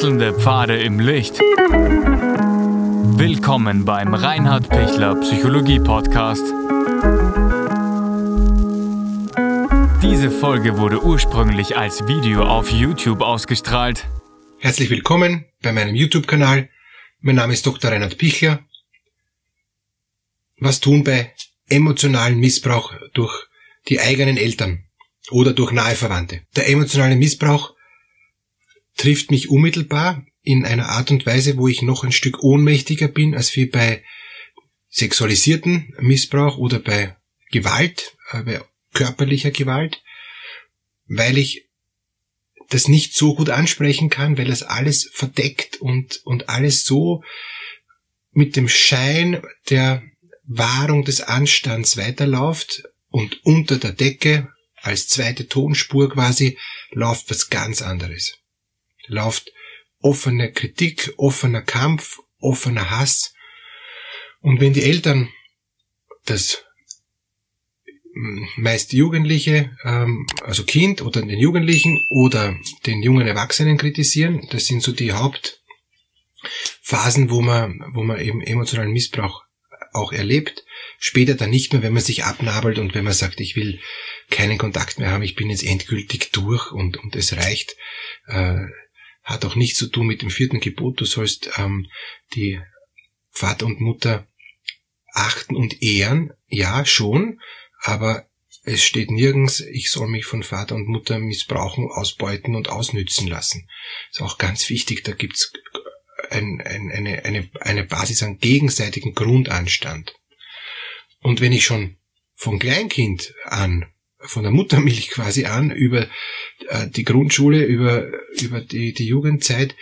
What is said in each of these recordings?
Wechselnde Pfade im Licht. Willkommen beim Reinhard Pichler Psychologie Podcast. Diese Folge wurde ursprünglich als Video auf YouTube ausgestrahlt. Herzlich willkommen bei meinem YouTube-Kanal. Mein Name ist Dr. Reinhard Pichler. Was tun bei emotionalen Missbrauch durch die eigenen Eltern oder durch nahe Verwandte? Der emotionale Missbrauch trifft mich unmittelbar in einer Art und Weise, wo ich noch ein Stück ohnmächtiger bin, als wie bei sexualisierten Missbrauch oder bei Gewalt, bei körperlicher Gewalt, weil ich das nicht so gut ansprechen kann, weil das alles verdeckt und alles so mit dem Schein der Wahrung des Anstands weiterläuft und unter der Decke als zweite Tonspur quasi läuft was ganz anderes. Läuft offene Kritik, offener Kampf, offener Hass. Und wenn die Eltern, das meist Jugendliche, also Kind oder den Jugendlichen oder den jungen Erwachsenen kritisieren, das sind so die Hauptphasen, wo man eben emotionalen Missbrauch auch erlebt. Später dann nicht mehr, wenn man sich abnabelt und wenn man sagt, ich will keinen Kontakt mehr haben, ich bin jetzt endgültig durch und es reicht. Hat auch nichts zu tun mit dem 4. Gebot. Du sollst die Vater und Mutter achten und ehren. Ja, schon, aber es steht nirgends, ich soll mich von Vater und Mutter missbrauchen, ausbeuten und ausnützen lassen. Ist auch ganz wichtig. Da gibt's eine Basis an gegenseitigem Grundanstand. Und wenn ich schon von Kleinkind an, von der Muttermilch quasi an, über die Grundschule, über die Jugendzeit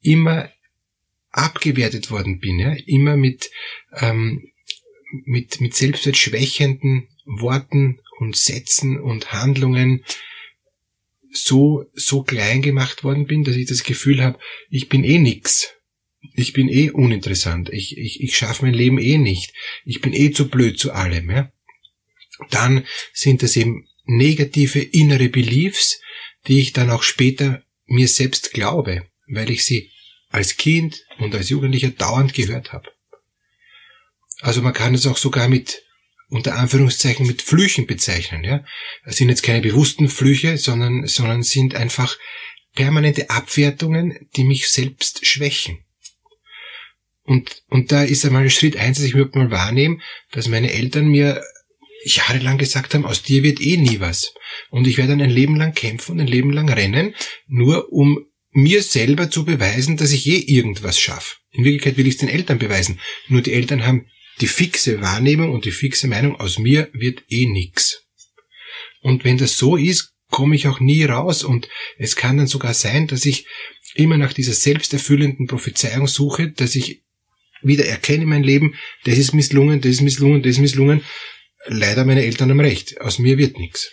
immer abgewertet worden bin, ja, immer mit selbstwertschwächenden Worten und Sätzen und Handlungen so klein gemacht worden bin, dass ich das Gefühl habe, ich bin eh nix. Ich bin eh uninteressant. Ich schaffe mein Leben eh nicht. Ich bin eh zu blöd zu allem, ja. Dann sind das eben negative innere Beliefs, die ich dann auch später mir selbst glaube, weil ich sie als Kind und als Jugendlicher dauernd gehört habe. Also man kann es auch sogar mit, unter Anführungszeichen, mit Flüchen bezeichnen, ja. Das sind jetzt keine bewussten Flüche, sondern sind einfach permanente Abwertungen, die mich selbst schwächen. Und da ist einmal Schritt 1, dass ich mir mal wahrnehme, dass meine Eltern mir jahrelang gesagt haben, aus dir wird eh nie was. Und ich werde dann ein Leben lang kämpfen und ein Leben lang rennen, nur um mir selber zu beweisen, dass ich eh irgendwas schaffe. In Wirklichkeit will ich es den Eltern beweisen. Nur die Eltern haben die fixe Wahrnehmung und die fixe Meinung, aus mir wird eh nix. Und wenn das so ist, komme ich auch nie raus. Und es kann dann sogar sein, dass ich immer nach dieser selbsterfüllenden Prophezeiung suche, dass ich wieder erkenne mein Leben, das ist misslungen, das ist misslungen, das ist misslungen. Leider, meine Eltern haben recht. Aus mir wird nichts.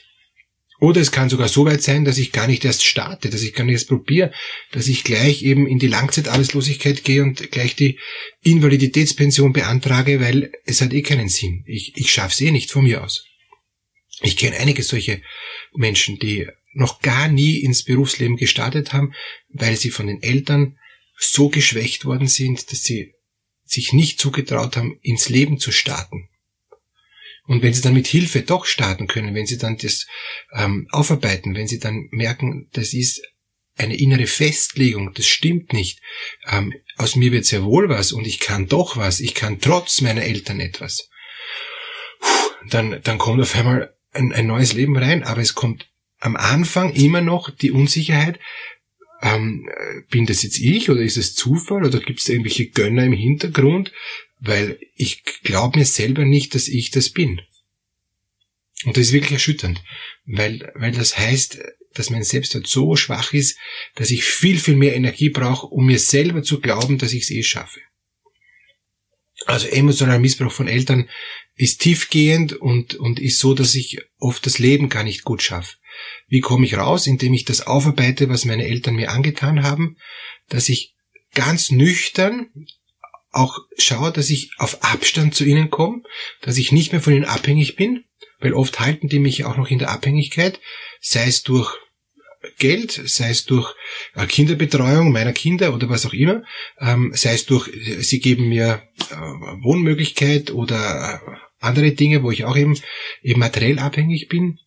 Oder es kann sogar so weit sein, dass ich gar nicht erst starte, dass ich gar nicht erst probiere, dass ich gleich eben in die Langzeitarbeitslosigkeit gehe und gleich die Invaliditätspension beantrage, weil es hat eh keinen Sinn. Ich schaffe es eh nicht von mir aus. Ich kenne einige solche Menschen, die noch gar nie ins Berufsleben gestartet haben, weil sie von den Eltern so geschwächt worden sind, dass sie sich nicht zugetraut haben, ins Leben zu starten. Und wenn sie dann mit Hilfe doch starten können, wenn sie dann das aufarbeiten, wenn sie dann merken, das ist eine innere Festlegung, das stimmt nicht, aus mir wird sehr wohl was und ich kann doch was, ich kann trotz meiner Eltern etwas, dann kommt auf einmal ein neues Leben rein, aber es kommt am Anfang immer noch die Unsicherheit, bin das jetzt ich oder ist es Zufall oder gibt es irgendwelche Gönner im Hintergrund, weil ich glaube mir selber nicht, dass ich das bin. Und das ist wirklich erschütternd, weil das heißt, dass mein Selbstwert so schwach ist, dass ich viel mehr Energie brauche, um mir selber zu glauben, dass ich es eh schaffe. Also emotionaler Missbrauch von Eltern ist tiefgehend und ist so, dass ich oft das Leben gar nicht gut schaffe. Wie komme ich raus? Indem ich das aufarbeite, was meine Eltern mir angetan haben, dass ich ganz nüchtern auch schaue, dass ich auf Abstand zu ihnen komme, dass ich nicht mehr von ihnen abhängig bin, weil oft halten die mich auch noch in der Abhängigkeit, sei es durch Geld, sei es durch Kinderbetreuung meiner Kinder oder was auch immer, sei es durch, sie geben mir Wohnmöglichkeit oder andere Dinge, wo ich auch eben materiell abhängig bin,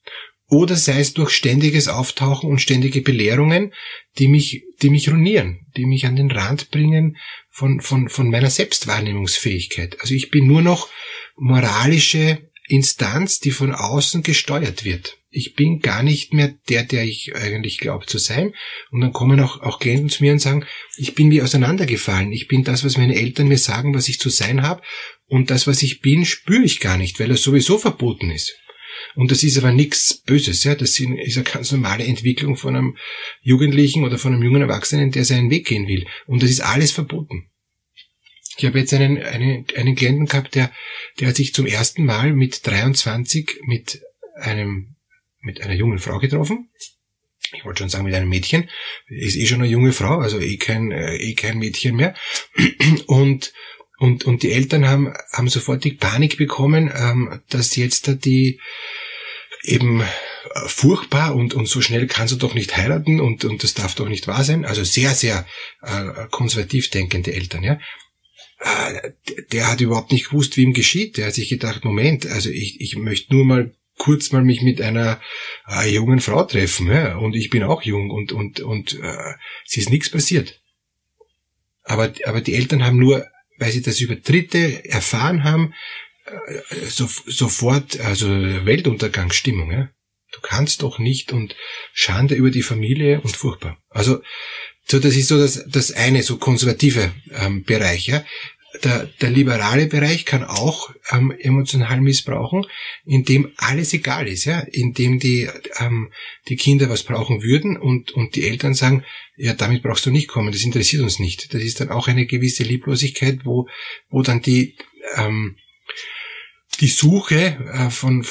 oder sei es durch ständiges Auftauchen und ständige Belehrungen, die mich ruinieren, die mich an den Rand bringen von meiner Selbstwahrnehmungsfähigkeit. Also ich bin nur noch moralische Instanz, die von außen gesteuert wird. Ich bin gar nicht mehr der ich eigentlich glaube zu sein. Und dann kommen auch Klienten zu mir und sagen, ich bin wie auseinandergefallen. Ich bin das, was meine Eltern mir sagen, was ich zu sein habe. Und das, was ich bin, spüre ich gar nicht, weil das sowieso verboten ist. Und das ist aber nichts Böses. Ja, das ist eine ganz normale Entwicklung von einem Jugendlichen oder von einem jungen Erwachsenen, der seinen Weg gehen will. Und das ist alles verboten. Ich habe jetzt einen Klienten gehabt, der hat sich zum ersten Mal mit 23 mit einer jungen Frau getroffen. Ich wollte schon sagen, mit einem Mädchen. Ist eh schon eine junge Frau, also eh kein Mädchen mehr. Und die Eltern haben sofort die Panik bekommen, dass jetzt da die eben furchtbar und so schnell kannst du doch nicht heiraten und das darf doch nicht wahr sein. Also sehr, sehr konservativ denkende Eltern, ja. Der hat überhaupt nicht gewusst, wie ihm geschieht. Der hat sich gedacht, Moment, also ich möchte nur mal kurz mich mit einer jungen Frau treffen, ja, und ich bin auch jung und es ist nichts passiert. Aber die Eltern haben nur, weil sie das über Dritte erfahren haben, sofort, also Weltuntergangsstimmung, ja. Du kannst doch nicht und Schande über die Familie und furchtbar. Also so, das ist so das eine, so konservative Bereich, ja. Der liberale Bereich kann auch emotional missbrauchen, indem alles egal ist, ja, indem die Kinder was brauchen würden und die Eltern sagen, ja, damit brauchst du nicht kommen, das interessiert uns nicht. Das ist dann auch eine gewisse Lieblosigkeit, wo dann die Suche von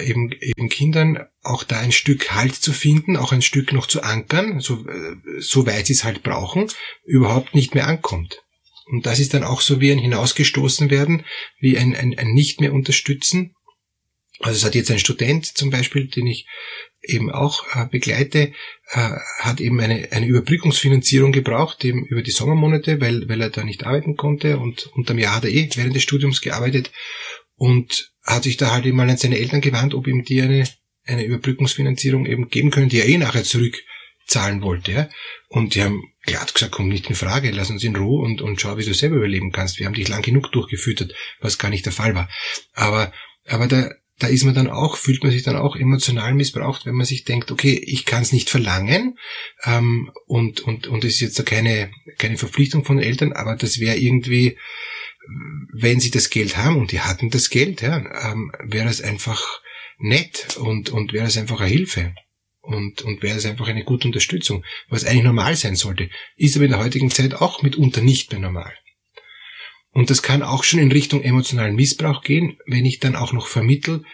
eben Kindern, auch da ein Stück Halt zu finden, auch ein Stück noch zu ankern, so weit sie es halt brauchen, überhaupt nicht mehr ankommt. Und das ist dann auch so wie ein hinausgestoßen werden, wie ein nicht mehr unterstützen. Also es hat jetzt ein Student zum Beispiel, den ich eben auch begleite, hat eben eine Überbrückungsfinanzierung gebraucht, eben über die Sommermonate, weil er da nicht arbeiten konnte und unterm Jahr hat er während des Studiums gearbeitet und hat sich da halt eben mal an seine Eltern gewandt, ob ihm die eine Überbrückungsfinanzierung eben geben können, die er nachher zurückzahlen wollte, ja. Und die haben glatt gesagt, kommt nicht in Frage, lass uns in Ruhe und schau, wie du selber überleben kannst. Wir haben dich lang genug durchgefüttert, was gar nicht der Fall war. Aber da ist man dann auch, fühlt man sich dann auch emotional missbraucht, wenn man sich denkt, okay, ich kann es nicht verlangen, und es ist jetzt keine Verpflichtung von Eltern, aber das wäre irgendwie, wenn sie das Geld haben, und die hatten das Geld, ja, wäre das einfach nett und wäre das einfach eine Hilfe. Und wäre das einfach eine gute Unterstützung, was eigentlich normal sein sollte, ist aber in der heutigen Zeit auch mitunter nicht mehr normal. Und das kann auch schon in Richtung emotionalen Missbrauch gehen, wenn ich dann auch noch vermittle,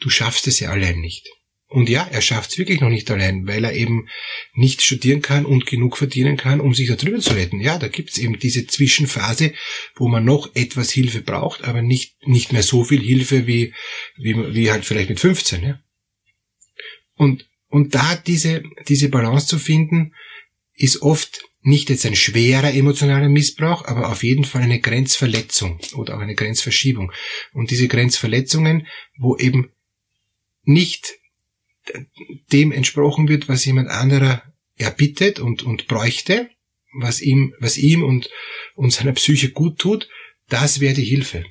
du schaffst es ja allein nicht. Und ja, er schafft es wirklich noch nicht allein, weil er eben nicht studieren kann und genug verdienen kann, um sich da drüber zu retten. Ja, da gibt's eben diese Zwischenphase, wo man noch etwas Hilfe braucht, aber nicht mehr so viel Hilfe wie halt vielleicht mit 15. Ja? Und da diese Balance zu finden, ist oft nicht jetzt ein schwerer emotionaler Missbrauch, aber auf jeden Fall eine Grenzverletzung oder auch eine Grenzverschiebung. Und diese Grenzverletzungen, wo eben nicht dem entsprochen wird, was jemand anderer erbittet und bräuchte, was ihm und seiner Psyche gut tut, das wäre die Hilfe.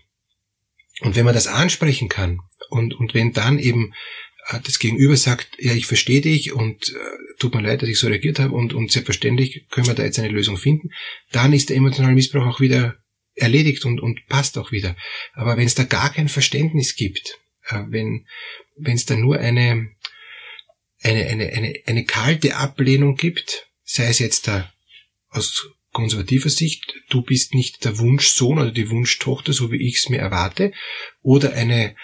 Und wenn man das ansprechen kann und wenn dann eben das Gegenüber sagt, ja, ich verstehe dich und tut mir leid, dass ich so reagiert habe und selbstverständlich können wir da jetzt eine Lösung finden, dann ist der emotionale Missbrauch auch wieder erledigt und passt auch wieder. Aber wenn es da gar kein Verständnis gibt, wenn es da nur eine kalte Ablehnung gibt, sei es jetzt da aus konservativer Sicht, du bist nicht der Wunschsohn oder die Wunschtochter, so wie ich es mir erwarte, oder eine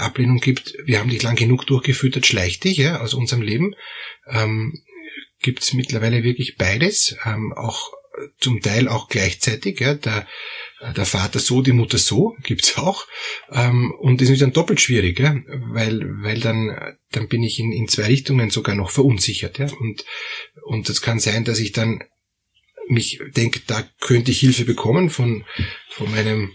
Ablehnung gibt, wir haben dich lang genug durchgefüttert, schleich dich, ja, aus unserem Leben, gibt's mittlerweile wirklich beides, auch zum Teil auch gleichzeitig, ja, der Vater so, die Mutter so, gibt's auch, und das ist dann doppelt schwierig, ja, weil dann bin ich in zwei Richtungen sogar noch verunsichert, ja, und das kann sein, dass ich dann mich denke, da könnte ich Hilfe bekommen von meinem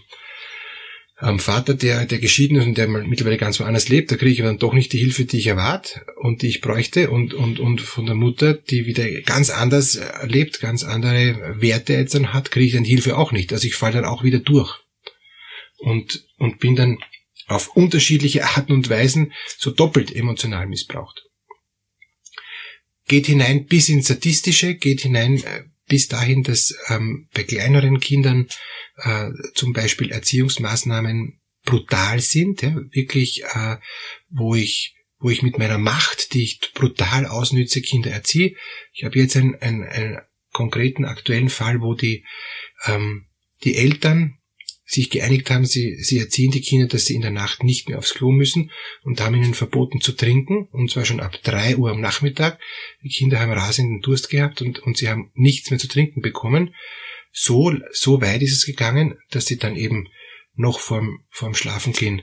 Vater, der geschieden ist und der mittlerweile ganz woanders lebt, da kriege ich dann doch nicht die Hilfe, die ich erwarte und die ich bräuchte, und von der Mutter, die wieder ganz anders lebt, ganz andere Werte jetzt dann hat, kriege ich dann Hilfe auch nicht. Also ich falle dann auch wieder durch und bin dann auf unterschiedliche Arten und Weisen so doppelt emotional missbraucht. Geht hinein bis ins Sadistische, geht hinein bis dahin, dass bei kleineren Kindern zum Beispiel Erziehungsmaßnahmen brutal sind, ja, wirklich, wo ich mit meiner Macht, die ich brutal ausnütze, Kinder erziehe. Ich habe jetzt einen konkreten aktuellen Fall, wo die Eltern sich geeinigt haben, sie erziehen die Kinder, dass sie in der Nacht nicht mehr aufs Klo müssen, und haben ihnen verboten zu trinken, und zwar schon ab 3 Uhr am Nachmittag. Die Kinder haben rasenden Durst gehabt und sie haben nichts mehr zu trinken bekommen. So weit ist es gegangen, dass sie dann eben noch vorm Schlafengehen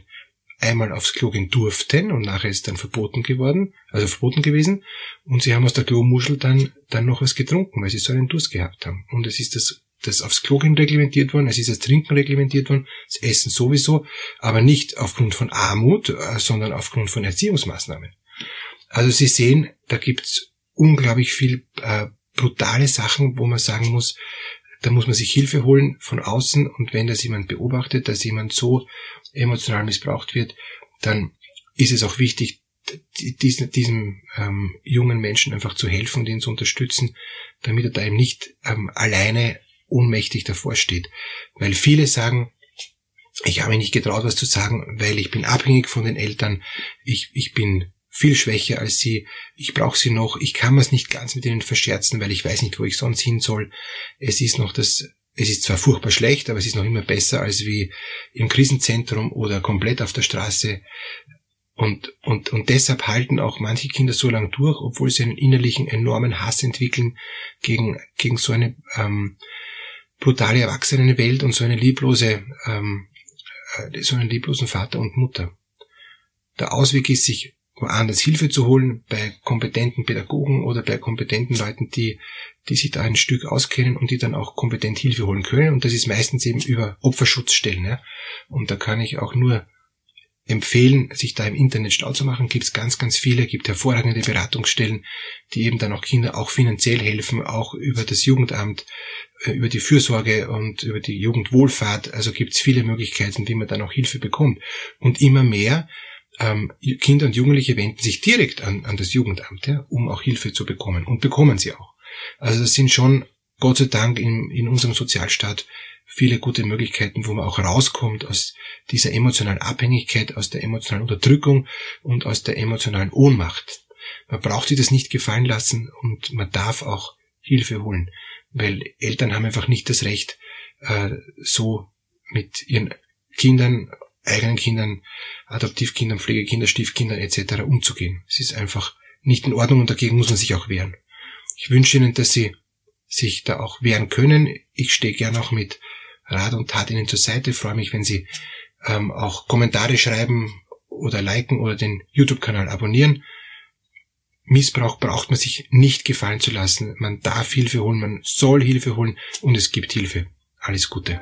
einmal aufs Klo gehen durften, und nachher ist dann verboten gewesen, und sie haben aus der Klomuschel dann noch was getrunken, weil sie so einen Durst gehabt haben. Und es ist das aufs Klo gehen reglementiert worden, es ist das Trinken reglementiert worden, das Essen sowieso, aber nicht aufgrund von Armut, sondern aufgrund von Erziehungsmaßnahmen. Also Sie sehen, da gibt's unglaublich viel brutale Sachen, wo man sagen muss, da muss man sich Hilfe holen von außen, und wenn das jemand beobachtet, dass jemand so emotional missbraucht wird, dann ist es auch wichtig, diesem jungen Menschen einfach zu helfen und ihn zu unterstützen, damit er da eben nicht alleine ohnmächtig davor steht. Weil viele sagen, ich habe mich nicht getraut, was zu sagen, weil ich bin abhängig von den Eltern, ich bin viel schwächer als sie, ich brauche sie noch, ich kann es nicht ganz mit ihnen verscherzen, weil ich weiß nicht, wo ich sonst hin soll. Es ist zwar furchtbar schlecht, aber es ist noch immer besser als wie im Krisenzentrum oder komplett auf der Straße. Und deshalb halten auch manche Kinder so lange durch, obwohl sie einen innerlichen enormen Hass entwickeln gegen so eine brutale Erwachsenenwelt und so einen lieblosen Vater und Mutter. Der Ausweg ist, sich woanders Hilfe zu holen, bei kompetenten Pädagogen oder bei kompetenten Leuten, die sich da ein Stück auskennen und die dann auch kompetent Hilfe holen können. Und das ist meistens eben über Opferschutzstellen. Ja? Und da kann ich auch nur empfehlen, sich da im Internet schlau zu machen. Gibt es ganz, ganz viele, gibt hervorragende Beratungsstellen, die eben dann auch Kinder auch finanziell helfen, auch über das Jugendamt, über die Fürsorge und über die Jugendwohlfahrt. Also gibt es viele Möglichkeiten, wie man dann auch Hilfe bekommt. Und immer mehr Kinder und Jugendliche wenden sich direkt an das Jugendamt, ja, um auch Hilfe zu bekommen, und bekommen sie auch. Also das sind schon, Gott sei Dank, in unserem Sozialstaat viele gute Möglichkeiten, wo man auch rauskommt aus dieser emotionalen Abhängigkeit, aus der emotionalen Unterdrückung und aus der emotionalen Ohnmacht. Man braucht sich das nicht gefallen lassen, und man darf auch Hilfe holen, weil Eltern haben einfach nicht das Recht, so mit ihren Kindern, eigenen Kindern, Adoptivkindern, Pflegekindern, Stiefkindern etc. umzugehen. Es ist einfach nicht in Ordnung, und dagegen muss man sich auch wehren. Ich wünsche Ihnen, dass Sie sich da auch wehren können. Ich stehe gern auch mit Rat und Tat Ihnen zur Seite. Ich freue mich, wenn Sie auch Kommentare schreiben oder liken oder den YouTube-Kanal abonnieren. Missbrauch braucht man sich nicht gefallen zu lassen. Man darf Hilfe holen, man soll Hilfe holen, und es gibt Hilfe. Alles Gute.